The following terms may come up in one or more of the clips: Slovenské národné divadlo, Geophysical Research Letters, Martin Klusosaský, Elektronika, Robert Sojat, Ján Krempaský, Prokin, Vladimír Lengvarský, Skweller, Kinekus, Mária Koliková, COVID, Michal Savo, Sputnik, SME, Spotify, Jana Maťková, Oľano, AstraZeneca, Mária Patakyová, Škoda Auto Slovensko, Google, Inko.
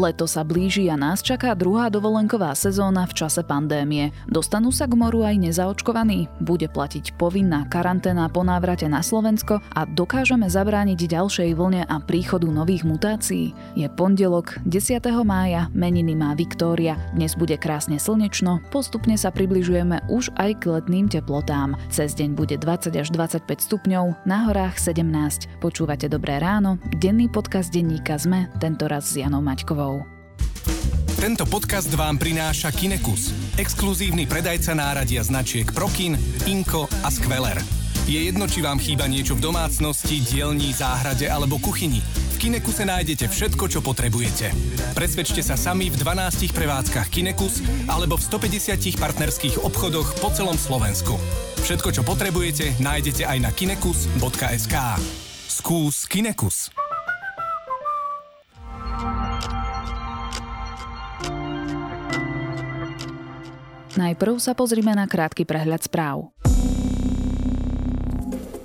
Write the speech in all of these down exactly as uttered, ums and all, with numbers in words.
Leto sa blíži a nás čaká druhá dovolenková sezóna v čase pandémie. Dostanú sa k moru aj nezaočkovaní, bude platiť povinná karanténa po návrate na Slovensko a dokážeme zabrániť ďalšej vlne a príchodu nových mutácií. Je pondelok, desiateho mája, meniny má Viktória. Dnes bude krásne slnečno, postupne sa približujeme už aj k letným teplotám. Cez deň bude dvadsať až dvadsaťpäť stupňov, na horách sedemnásť. Počúvate Dobré ráno, denný podcast denníka SME, tentoraz s Janou Maťkovou. Tento podcast vám prináša Kinekus, exkluzívny predajca náradia značiek Prokin, Inko a Skweller. Je jedno, či vám chýba niečo v domácnosti, dielni, záhrade alebo kuchyni. V Kinekuse nájdete všetko, čo potrebujete. Presvedčte sa sami v dvanástich prevádzkach Kinekus alebo v stopäťdesiatich partnerských obchodoch po celom Slovensku. Všetko, čo potrebujete, nájdete aj na kinekus bodka es ká. Skús Kinekus. Najprv sa pozrime na krátky prehľad správ.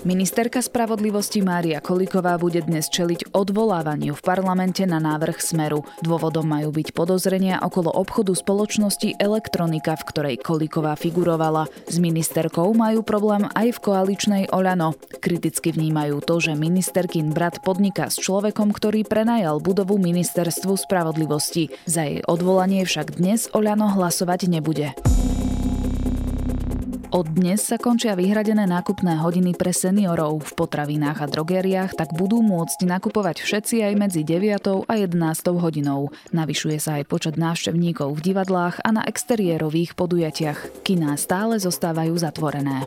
Ministerka spravodlivosti Mária Koliková bude dnes čeliť odvolávaniu v parlamente na návrh Smeru. Dôvodom majú byť podozrenia okolo obchodu spoločnosti Elektronika, v ktorej Koliková figurovala. S ministerkou majú problém aj v koaličnej Oľano. Kriticky vnímajú to, že ministerkin brat podniká s človekom, ktorý prenajal budovu ministerstvu spravodlivosti. Za jej odvolanie však dnes Oľano hlasovať nebude. Od dnes sa končia vyhradené nákupné hodiny pre seniorov. V potravinách a drogériách tak budú môcť nakupovať všetci aj medzi deviatou a jedenástou hodinou. Navyšuje sa aj počet návštevníkov v divadlách a na exteriérových podujatiach. Kiná stále zostávajú zatvorené.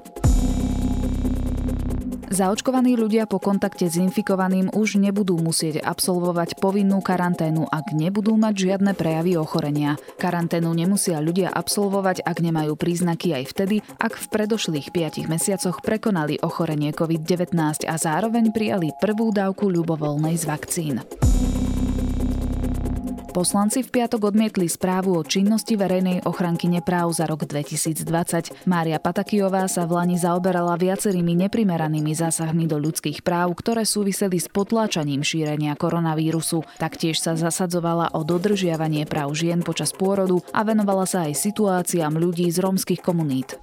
Zaočkovaní ľudia po kontakte s infikovaným už nebudú musieť absolvovať povinnú karanténu, ak nebudú mať žiadne prejavy ochorenia. Karanténu nemusia ľudia absolvovať, ak nemajú príznaky aj vtedy, ak v predošlých piatich mesiacoch prekonali ochorenie kovid devätnásť a zároveň prijali prvú dávku ľubovoľnej z vakcín. Poslanci v piatok odmietli správu o činnosti verejnej ochrankyne práv za rok dvetisícdvadsať. Mária Patakyová sa v lani zaoberala viacerými neprimeranými zásahmi do ľudských práv, ktoré súviseli s potláčaním šírenia koronavírusu. Taktiež sa zasadzovala o dodržiavanie práv žien počas pôrodu a venovala sa aj situáciám ľudí z rómskych komunít.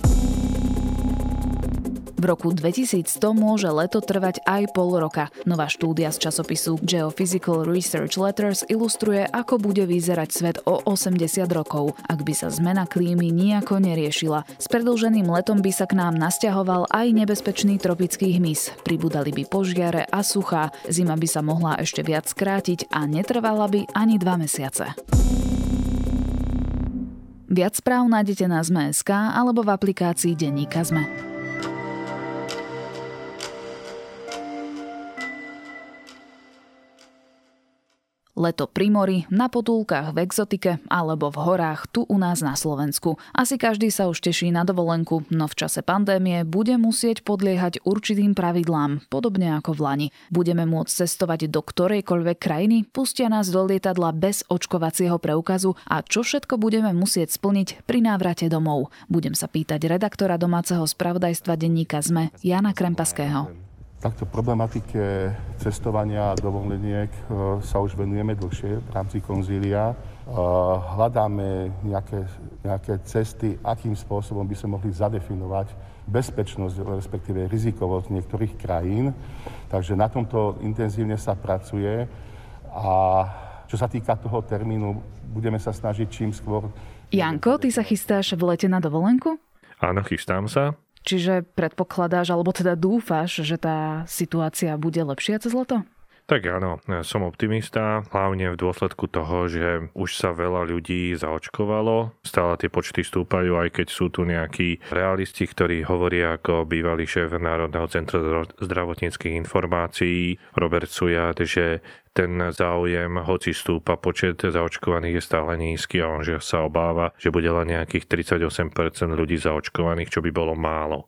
V roku dvetisícsto môže leto trvať aj pol roka. Nová štúdia z časopisu Geophysical Research Letters ilustruje, ako bude vyzerať svet o osemdesiat rokov, ak by sa zmena klímy nijako neriešila. S predĺženým letom by sa k nám nasťahoval aj nebezpečný tropický hmyz. Pribudali by požiare a suchá, zima by sa mohla ešte viac skrátiť a netrvala by ani dva mesiace. Viac správ nájdete na zet em e bodka es ká alebo v aplikácii denníka SME. Leto pri mori, na potulkách v exotike alebo v horách tu u nás na Slovensku. Asi každý sa už teší na dovolenku, no v čase pandémie bude musieť podliehať určitým pravidlám, podobne ako v lani. Budeme môcť cestovať do ktorejkoľvek krajiny, pustia nás do lietadla bez očkovacieho preukazu a čo všetko budeme musieť splniť pri návrate domov. Budem sa pýtať redaktora domáceho spravodajstva denníka SME Jana Krempaského. Takto problematike cestovania a dovoleniek sa už venujeme dlhšie v rámci konzília. Hľadáme nejaké, nejaké cesty, akým spôsobom by sme mohli zadefinovať bezpečnosť, respektíve rizikovosť niektorých krajín. Takže na tomto intenzívne sa pracuje. A čo sa týka toho termínu, budeme sa snažiť čím skôr... Janko, ty sa chystáš v lete na dovolenku? Áno, chystám sa. Čiže predpokladáš, alebo teda dúfaš, že tá situácia bude lepšia cez leto? Tak áno, som optimista, hlavne v dôsledku toho, že už sa veľa ľudí zaočkovalo. Stále tie počty stúpajú, aj keď sú tu nejakí realisti, ktorí hovoria ako bývalý šéf Národného centra zdravotníckych informácií Robert Sojat, že ten záujem, hoci stúpa, počet zaočkovaných je stále nízky a on že sa obáva, že bude len nejakých tridsaťosem percent ľudí zaočkovaných, čo by bolo málo.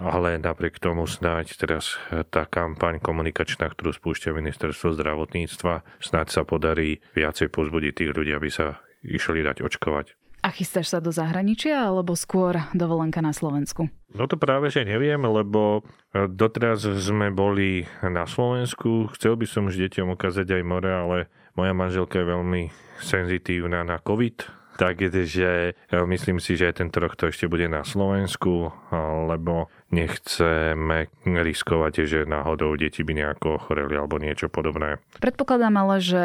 Ale napriek tomu snáď teraz tá kampaň komunikačná, ktorú spúšťa ministerstvo zdravotníctva, snáď sa podarí viacej pozbudiť tých ľudí, aby sa išli dať očkovať. A chystáš sa do zahraničia, alebo skôr dovolenka na Slovensku? No to práve, že neviem, lebo doteraz sme boli na Slovensku. Chcel by som už deťom ukázať aj more, ale Moja manželka je veľmi senzitívna na COVID, takže myslím si, že tento rok to ešte bude na Slovensku, lebo nechceme riskovať, že náhodou deti by nejako ochoreli alebo niečo podobné. Predpokladám ale, že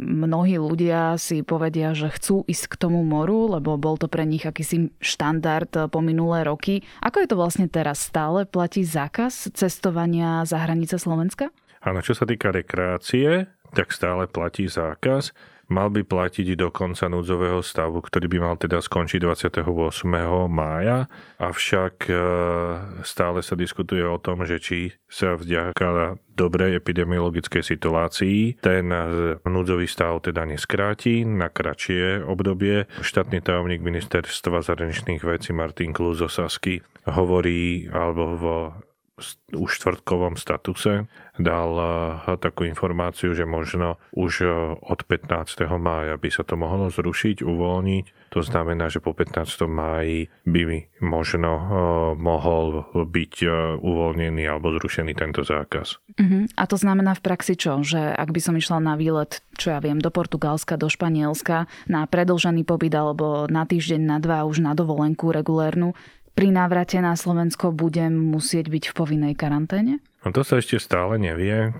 mnohí ľudia si povedia, že chcú ísť k tomu moru, lebo bol to pre nich akýsi štandard po minulé roky. Ako je to vlastne teraz? Stále platí zákaz cestovania za hranice Slovenska? Áno, čo sa týka rekreácie, tak stále platí zákaz. Mal by platiť do konca núdzového stavu, ktorý by mal teda skončiť dvadsiateho ôsmeho mája, avšak stále sa diskutuje o tom, že či sa vďaka dobrej epidemiologickej situácii ten núdzový stav teda neskráti na kratšie obdobie. Štátny tajomník ministerstva zahraničných vecí Martin Klusosaský hovorí alebo vo už štvrtkovom statuse dal takú informáciu, že možno už od pätnásteho mája by sa to mohlo zrušiť, uvoľniť. To znamená, že po pätnásteho máji by možno mohol byť uvoľnený alebo zrušený tento zákaz. Uh-huh. A to znamená v praxi čo? Že ak by som išla na výlet, čo ja viem, do Portugalska, do Španielska, na predĺžený pobyt alebo na týždeň, na dva už na dovolenku regulérnu, pri návrate na Slovensko budem musieť byť v povinnej karanténe? No to sa ešte stále nevie,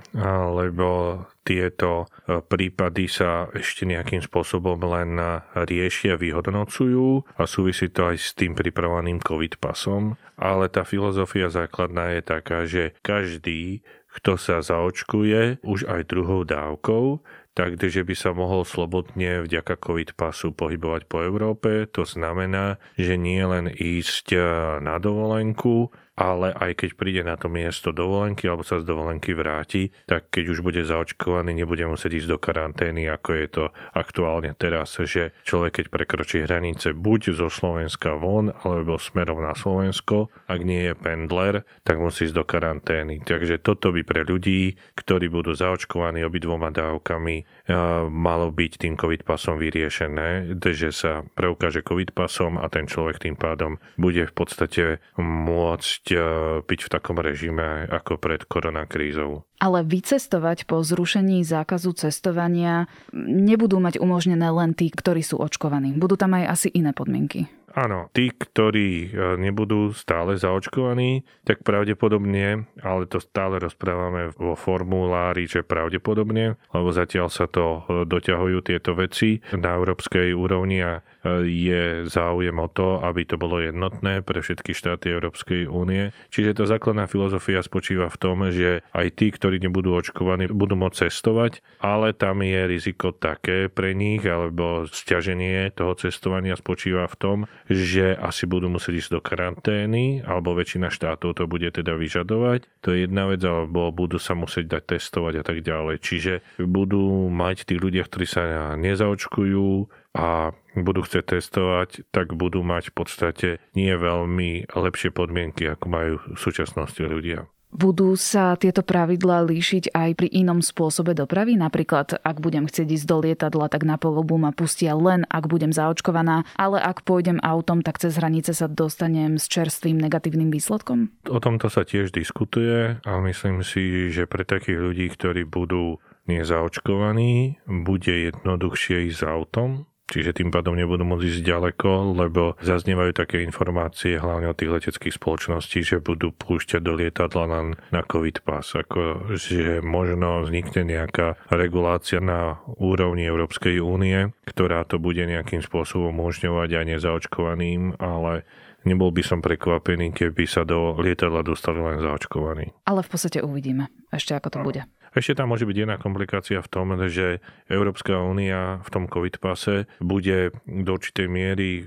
lebo tieto prípady sa ešte nejakým spôsobom len riešia, vyhodnocujú a súvisí to aj s tým pripravovaným COVID pasom. Ale tá filozofia základná je taká, že každý, kto sa zaočkuje už aj druhou dávkou, takže by sa mohol slobodne vďaka COVID pasu pohybovať po Európe. To znamená, že nie len ísť na dovolenku, ale aj keď príde na to miesto dovolenky alebo sa z dovolenky vráti, tak keď už bude zaočkovaný, nebude musieť ísť do karantény, ako je to aktuálne teraz, že človek keď prekročí hranice buď zo Slovenska von, alebo smerom na Slovensko, ak nie je pendler, tak musí ísť do karantény. Takže toto by pre ľudí, ktorí budú zaočkovaní obidvoma dávkami, malo byť tým COVID pasom vyriešené, že sa preukáže COVID pasom a ten človek tým pádom bude v podstate môcť byť v takom režime ako pred koronakrízou. Ale vycestovať po zrušení zákazu cestovania nebudú mať umožnené len tí, ktorí sú očkovaní. Budú tam aj asi iné podmienky. Áno, tí, ktorí nebudú stále zaočkovaní, tak pravdepodobne, ale to stále rozprávame vo formulári, že pravdepodobne, lebo zatiaľ sa to doťahujú tieto veci na európskej úrovni a je záujem o to, aby to bolo jednotné pre všetky štáty Európskej únie. Čiže tá základná filozofia spočíva v tom, že aj tí, ktorí nebudú očkovaní, budú môcť cestovať, ale tam je riziko také pre nich, alebo sťaženie toho cestovania spočíva v tom, že asi budú musieť ísť do karantény, alebo väčšina štátov to bude teda vyžadovať. To je jedna vec, alebo budú sa musieť dať testovať a tak ďalej. Čiže budú mať tí ľudia, ktorí sa nezaočkujú a budú chcieť testovať, tak budú mať v podstate nie veľmi lepšie podmienky, ako majú v súčasnosti ľudia. Budú sa tieto pravidlá líšiť aj pri inom spôsobe dopravy? Napríklad, ak budem chcieť ísť do lietadla, tak na palubu ma pustia len, ak budem zaočkovaná, ale ak pôjdem autom, tak cez hranice sa dostanem s čerstvým negatívnym výsledkom? O tomto sa tiež diskutuje a myslím si, že pre takých ľudí, ktorí budú nezaočkovaní, bude jednoduchšie ísť autom. Čiže tým pádom nebudú môcť ísť ďaleko, lebo zaznievajú také informácie hlavne od tých leteckých spoločností, že budú púšťať do lietadla len na COVID pas. Ako, že možno vznikne nejaká regulácia na úrovni Európskej únie, ktorá to bude nejakým spôsobom umožňovať aj nezaočkovaným, ale nebol by som prekvapený, keby sa do lietadla dostali len zaočkovaní. Ale v podstate uvidíme ešte, ako to bude. Ešte tam môže byť jedna komplikácia v tom, že Európska únia v tom COVID pase bude do určitej miery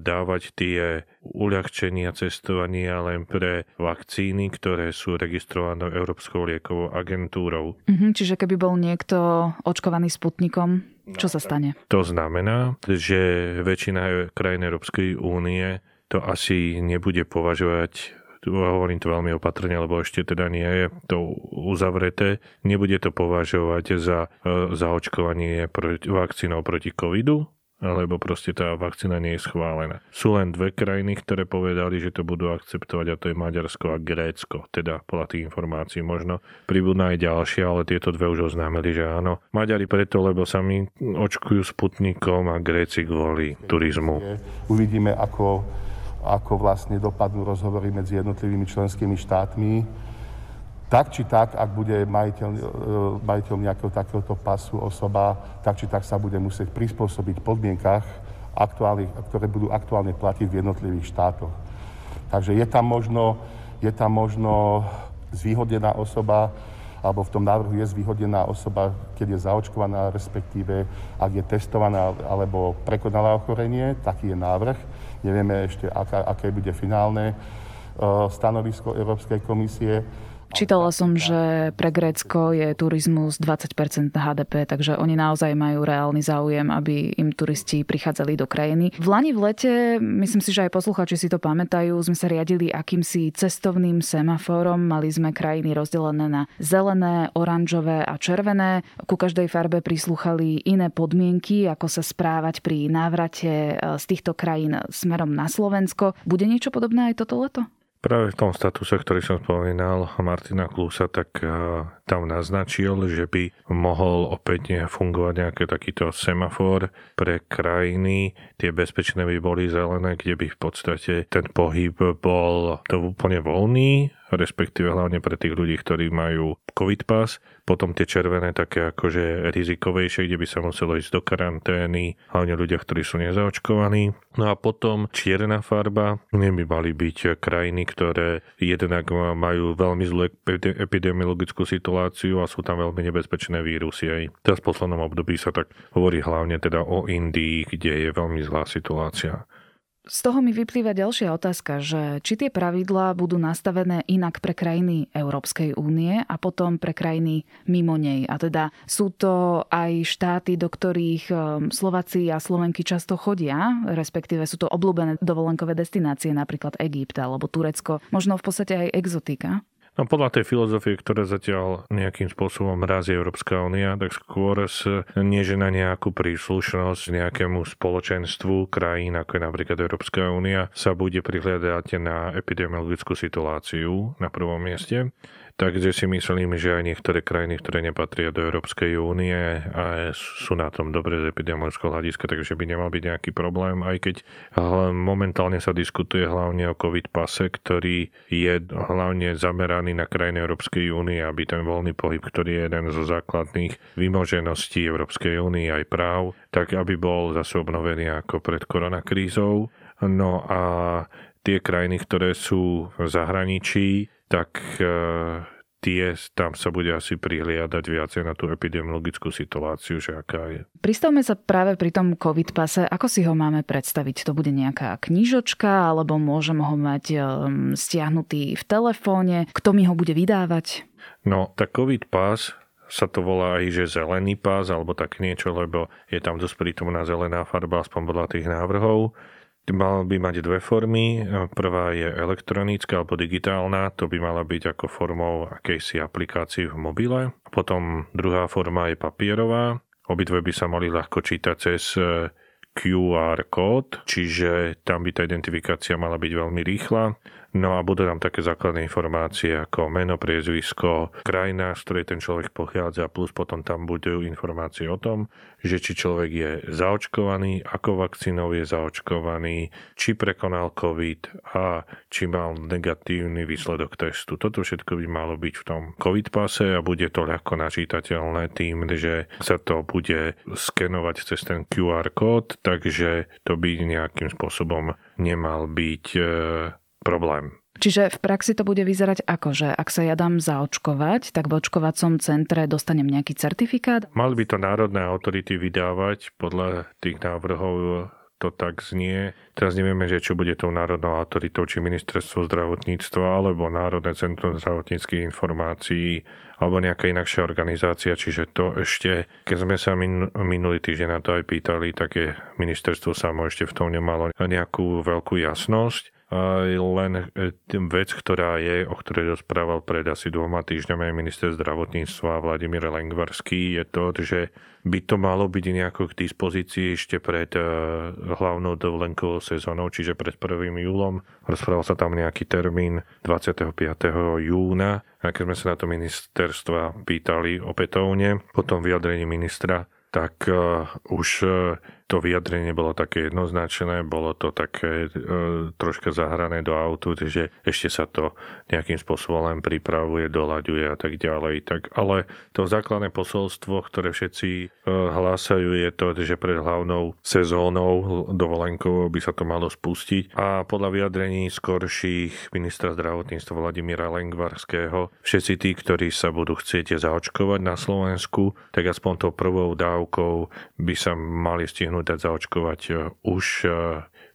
dávať tie uľahčenia cestovania len pre vakcíny, ktoré sú registrované Európskou liekovou agentúrou. Mhm, čiže keby bol niekto očkovaný Sputnikom, čo sa stane? To znamená, že väčšina krajín Európskej únie to asi nebude považovať, hovorím to veľmi opatrne, lebo ešte teda nie je to uzavreté, nebude to považovať za zaočkovanie vakcínou proti covidu, alebo proste tá vakcína nie je schválená. Sú len dve krajiny, ktoré povedali, že to budú akceptovať, a to je Maďarsko a Grécko, teda podľa tých informácií možno pribudná aj ďalšia, ale tieto dve už oznámili, že áno. Maďari preto, lebo sami očkujú Sputnikom a Gréci kvôli turizmu. Uvidíme, ako, ako vlastne dopadnú rozhovory medzi jednotlivými členskými štátmi. Tak či tak, ak bude majiteľ, majiteľ nejakého takéhoto pasu osoba, tak či tak sa bude musieť prispôsobiť podmienkach, ktoré budú aktuálne platiť v jednotlivých štátoch. Takže je tam možno, je tam možno zvýhodnená osoba, alebo v tom návrhu je zvýhodnená osoba, keď je zaočkovaná, respektíve ak je testovaná alebo prekonala ochorenie, taký je návrh. Nevieme ešte, aké bude finálne stanovisko Európskej komisie. Čítala som, že pre Grécko je turizmus dvadsať percent há dé pé, takže oni naozaj majú reálny záujem, aby im turisti prichádzali do krajiny. V lani v lete, myslím si, že aj posluchači si to pamätajú, sme sa riadili akýmsi cestovným semaforom. Mali sme krajiny rozdelené na zelené, oranžové a červené. Ku každej farbe prislúchali iné podmienky, ako sa správať pri návrate z týchto krajín smerom na Slovensko. Bude niečo podobné aj toto leto? Práve v tom statuse, ktorý som spomínal Martina Klusa, tak tam naznačil, že by mohol opäť fungovať nejaký takýto semafor pre krajiny. Tie bezpečné by boli zelené, kde by v podstate ten pohyb bol to úplne voľný, respektíve hlavne pre tých ľudí, ktorí majú COVID pas. Potom tie červené také akože rizikovejšie, kde by sa muselo ísť do karantény, hlavne ľudia, ktorí sú nezaočkovaní. No a potom čierna farba, neby mali byť krajiny, ktoré jednak majú veľmi zlú epidemiologickú situáciu a sú tam veľmi nebezpečné vírusy. Aj teraz v poslednom období sa tak hovorí hlavne teda o Indii, kde je veľmi zlá situácia. Z toho mi vyplýva ďalšia otázka, že či tie pravidlá budú nastavené inak pre krajiny Európskej únie a potom pre krajiny mimo nej. A teda sú to aj štáty, do ktorých Slováci a Slovenky často chodia, respektíve sú to obľúbené dovolenkové destinácie, napríklad Egypt alebo Turecko, možno v podstate aj exotika. No podľa tej filozofie, ktorá zatiaľ nejakým spôsobom razí Európska únia, tak skôr nie že na nejakú príslušnosť nejakému spoločenstvu krajín, ako je napríklad Európska únia, sa bude prihliadať na epidemiologickú situáciu na prvom mieste. Takže si myslím, že aj niektoré krajiny, ktoré nepatria do Európskej únie a sú na tom dobre z epidemiologického hľadiska, takže by nemal byť nejaký problém, aj keď momentálne sa diskutuje hlavne o COVID pase, ktorý je hlavne zameraný na krajiny Európskej únie, aby ten voľný pohyb, ktorý je jeden zo základných vymožeností Európskej únie aj práv, tak aby bol zase obnovený ako pred koronakrízou. No a tie krajiny, ktoré sú v zahraničí, tak tie, tam sa bude asi prihliadať viacej na tú epidemiologickú situáciu, že aká je. Pristavme sa práve pri tom COVID pase. Ako si ho máme predstaviť? To bude nejaká knižočka, alebo môžem ho mať stiahnutý v telefóne? Kto mi ho bude vydávať? No, tá COVID pas sa to volá aj, že zelený pas, alebo tak niečo, lebo je tam dosť prítomná zelená farba, aspoň podľa tých návrhov. Mal by mať dve formy. Prvá je elektronická alebo digitálna. To by mala byť ako formou akejsi aplikácii v mobile. Potom druhá forma je papierová. Obidve by sa mali ľahko čítať cez kjú ár kód, čiže tam by tá identifikácia mala byť veľmi rýchla. No a budú tam také základné informácie ako meno, priezvisko, krajina, z ktorej ten človek pochádza, plus potom tam budú informácie o tom, že či človek je zaočkovaný, ako vakcínou je zaočkovaný, či prekonal COVID a či mal negatívny výsledok testu. Toto všetko by malo byť v tom COVID pase a bude to ľahko načítateľné tým, že sa to bude skenovať cez ten kjú ár kód, takže to by nejakým spôsobom nemal byť E- problém. Čiže v praxi to bude vyzerať ako, že ak sa ja dám zaočkovať, tak v očkovacom centre dostanem nejaký certifikát? Mali by to národné autority vydávať, podľa tých návrhov to tak znie. Teraz nevieme, že čo bude tou národnou autoritou, či ministerstvo zdravotníctva, alebo Národné centrum zdravotníckych informácií, alebo nejaká inakšia organizácia, čiže to ešte, keď sme sa min- minulý týždeň na to aj pýtali, tak je ministerstvo samo ešte v tom nemalo nejakú veľkú jasnosť. Len vec, ktorá je, o ktorej rozprával pred asi dvoma týždňami minister zdravotníctva Vladimír Lengvarský, je to, že by to malo byť nejako k dispozícii ešte pred hlavnou dovolenkovou sezónou, čiže pred prvým júlom. Rozprával sa tam nejaký termín dvadsiateho piateho júna. A keď sme sa na to ministerstva pýtali opätovne, potom vyjadrení ministra, tak uh, už uh, to vyjadrenie bolo také jednoznačné, bolo to také uh, troška zahrané do autu, že ešte sa to nejakým spôsobom len pripravuje, doľaďuje a tak ďalej. Tak, ale to základné posolstvo, ktoré všetci uh, hlásajú, je to, že pred hlavnou sezónou dovolenkou by sa to malo spustiť. A podľa vyjadrení skorších ministra zdravotníctva Vladimíra Lengvarského, všetci tí, ktorí sa budú chcieť zaočkovať na Slovensku, tak aspoň tou prvou dávou by sa mali stihnúť dať zaočkovať už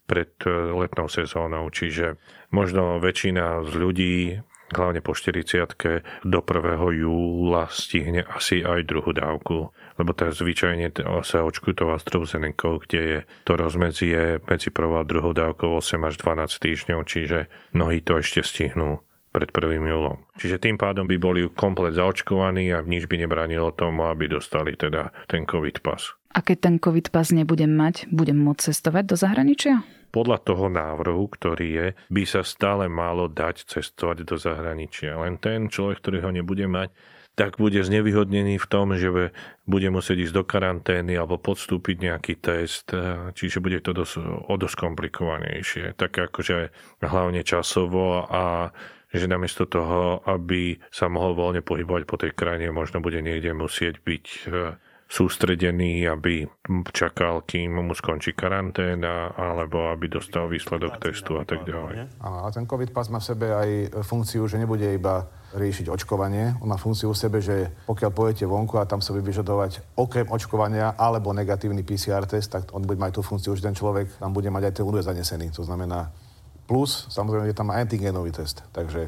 pred letnou sezónou. Čiže možno väčšina z ľudí, hlavne po štyridsiatke, do prvého júla stihne asi aj druhú dávku. Lebo tá zvyčajne sa očkujú to AstraZeneca, kde je to rozmedzie medzi prvou a druhou dávkou osem až dvanásť týždňov, čiže mnohí to ešte stihnú pred prvým júlom. Čiže tým pádom by boli komplet zaočkovaní a nič by nebránilo tomu, aby dostali teda ten COVID pas. A keď ten COVID pas nebudem mať, budem môcť cestovať do zahraničia? Podľa toho návrhu, ktorý je, by sa stále malo dať cestovať do zahraničia. Len ten človek, ktorý ho nebude mať, tak bude znevýhodnený v tom, že bude musieť ísť do karantény alebo podstúpiť nejaký test, čiže bude to dosť, o dosť komplikovanejšie. Tak akože hlavne časovo a že namiesto toho, aby sa mohol voľne pohybovať po tej krajine, možno bude niekde musieť byť sústredený, aby čakal, kým mu skončí karanténa, alebo aby dostal výsledok testu a tak ďalej. A ten COVID pas má v sebe aj funkciu, že nebude iba riešiť očkovanie. On má funkciu v sebe, že pokiaľ pojete vonku a tam sa bude vyžadovať okrem očkovania alebo negatívny pé cé er test, tak on bude mať tú funkciu, že ten človek tam bude mať aj ten údaj zanesený. To znamená, plus, samozrejme, je tam antigenový test. Takže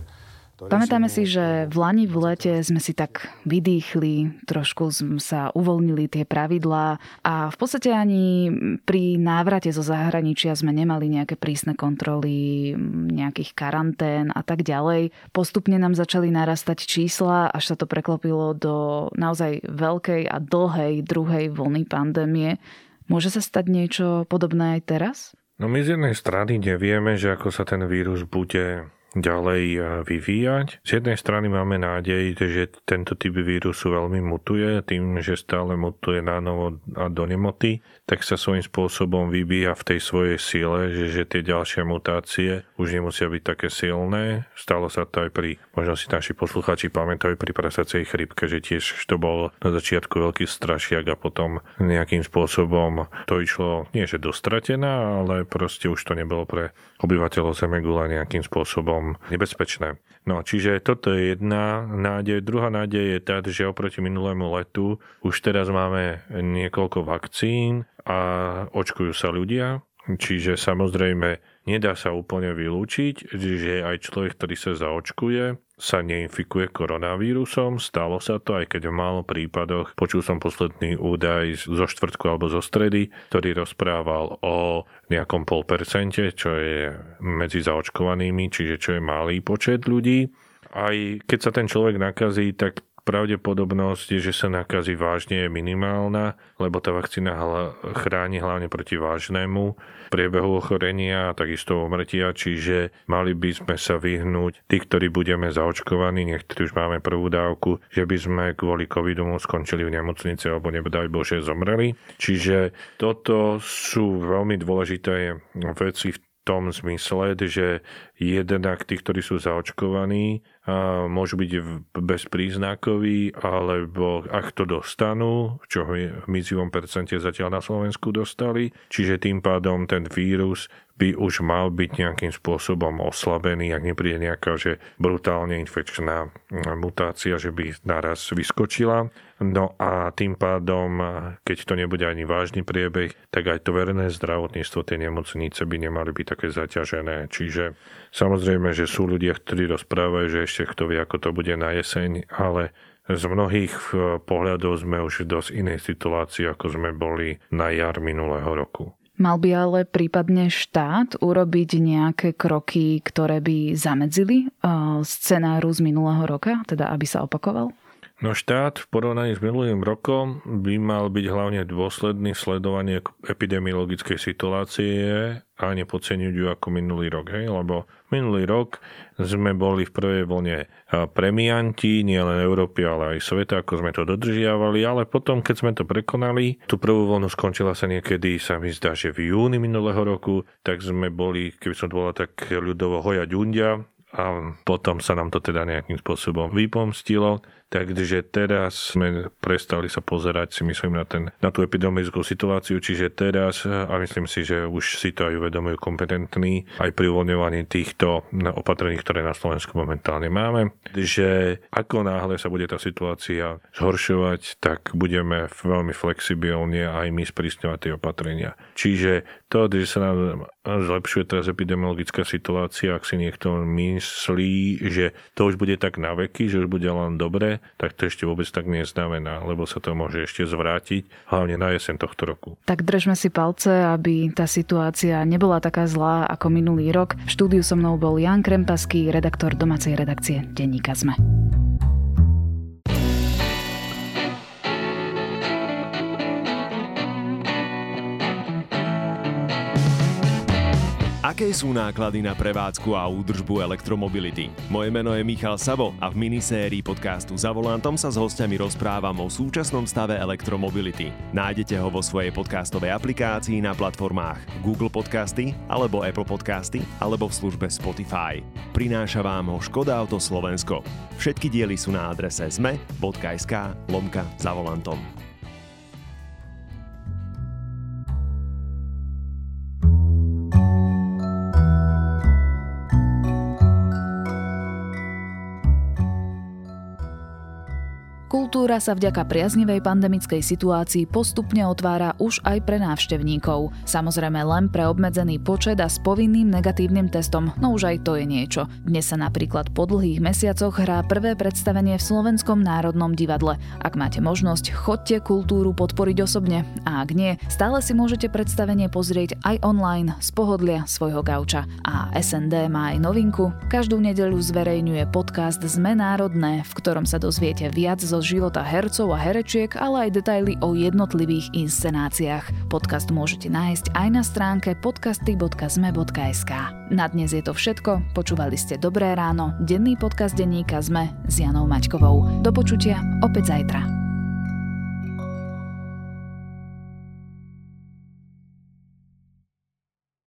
to pamätáme si, že v lani v lete sme si tak vydýchli, trošku sa uvoľnili tie pravidlá a v podstate ani pri návrate zo zahraničia sme nemali nejaké prísne kontroly, nejakých karantén a tak ďalej. Postupne nám začali narastať čísla, až sa to preklopilo do naozaj veľkej a dlhej druhej vlny pandémie. Môže sa stať niečo podobné aj teraz? No my z jednej strany nevieme, že ako sa ten vírus bude ďalej vyvíjať. Z jednej strany máme nádej, že tento typ vírusu veľmi mutuje, tým, že stále mutuje na novo a do nemoty, tak sa svojím spôsobom vybíja v tej svojej sile, že, že tie ďalšie mutácie už nemusia byť také silné. Stalo sa to aj pri, možno si naši poslucháči pamätajú, pri prasacej chrípke, že tiež to bol na začiatku veľký strašiak a potom nejakým spôsobom to išlo, nie že dostratená, ale proste už to nebolo pre obyvateľov Zemegule nejakým spôsobom nebezpečné. No, čiže toto je jedna nádej. Druhá nádej je tá, že oproti minulému letu už teraz máme niekoľko vakcín a očkujú sa ľudia. Čiže samozrejme nedá sa úplne vylúčiť, že aj človek, ktorý sa zaočkuje, sa neinfikuje koronavírusom. Stalo sa to, aj keď v málo prípadoch. Počul som posledný údaj zo štvrtku alebo zo stredy, ktorý rozprával o nejakom pol percente, čo je medzi zaočkovanými, čiže čo je malý počet ľudí. Aj keď sa ten človek nakazí, tak pravdepodobnosť, že sa nakazí vážne, je minimálna, lebo tá vakcína chráni hlavne proti vážnemu priebehu ochorenia a takisto umrtia, čiže mali by sme sa vyhnúť, tí, ktorí budeme zaočkovaní, niektorí už máme prvú dávku, že by sme kvôli covidu skončili v nemocnici alebo nebodaj Bože zomreli. Čiže toto sú veľmi dôležité veci v V tom zmysle, že jednak tí, ktorí sú zaočkovaní, môžu byť bezpríznakoví, alebo ak to dostanú, čo v mizivom percente zatiaľ na Slovensku dostali, čiže tým pádom ten vírus by už mal byť nejakým spôsobom oslabený, ak nepríde nejaká že brutálne infekčná mutácia, že by naraz vyskočila. No a tým pádom, keď to nebude ani vážny priebeh, tak aj to verejné zdravotníctvo, tie nemocnice by nemali byť také zaťažené. Čiže samozrejme, že sú ľudia, ktorí rozprávajú, že ešte kto vie, ako to bude na jeseň, ale z mnohých pohľadov sme už v dosť inej situácii, ako sme boli na jar minulého roku. Mal by ale prípadne štát urobiť nejaké kroky, ktoré by zamedzili scenáru z minulého roka, teda aby sa opakoval? No štát v porovnaní s minulým rokom by mal byť hlavne dôsledný v sledovaní epidemiologickej situácie a nepodceňujú ju ako minulý rok. Hej? Lebo minulý rok sme boli v prvej vlne premianti, nielen Európy, ale aj sveta, ako sme to dodržiavali, ale potom, keď sme to prekonali, tú prvú vlnu skončila sa niekedy, sa mi zdá, že v júni minulého roku, tak sme boli, keby som to bola tak ľudovo hojať undia, a potom sa nám to teda nejakým spôsobom vypomstilo. Takže teraz sme prestali sa pozerať, si myslím, na, ten, na tú epidemickú situáciu, čiže teraz, a myslím si, že už si to aj uvedomujú kompetentní, aj pri uvoľňovaní týchto opatrení, ktoré na Slovensku momentálne máme, že ako náhle sa bude tá situácia zhoršovať, tak budeme veľmi flexibilne aj my sprísňovať tie opatrenia. Čiže to, že sa nám zlepšuje teraz epidemiologická situácia, ak si niekto myslí, že to už bude tak na veky, že už bude len dobre, tak to ešte vôbec tak neznamená, lebo sa to môže ešte zvrátiť, hlavne na jeseň tohto roku. Tak držme si palce, aby tá situácia nebola taká zlá ako minulý rok. V štúdiu so mnou bol Ján Krempaský, redaktor domácej redakcie denníka SME. Aké sú náklady na prevádzku a údržbu elektromobility? Moje meno je Michal Savo a v minisérii podcastu Za volantom sa s hostiami rozprávam o súčasnom stave elektromobility. Nájdete ho vo svojej podcastovej aplikácii na platformách Google Podcasty alebo Apple Podcasty alebo v službe Spotify. Prináša vám ho Škoda Auto Slovensko. Všetky diely sú na adrese sme.sk lomka za volantom. Kultúra sa vďaka priaznivej pandemickej situácii postupne otvára už aj pre návštevníkov. Samozrejme len pre obmedzený počet a s povinným negatívnym testom, no už aj to je niečo. Dnes sa napríklad po dlhých mesiacoch hrá prvé predstavenie v Slovenskom národnom divadle. Ak máte možnosť, chodte kultúru podporiť osobne a ak nie, stále si môžete predstavenie pozrieť aj online z pohodlia svojho gauča. A es en dé má aj novinku. Každú nedeľu zverejňuje podcast Sme národné, v ktorom sa dozviete viac zo života hercov a herečiek, ale aj detaily o jednotlivých inscenáciách. Podcast môžete nájsť aj na stránke podcasty bodka sme bodka es ká. Na dnes je to všetko. Počúvali ste Dobré ráno, denný podcast denníka SME s Janou Maťkovou. Do počutia opäť zajtra.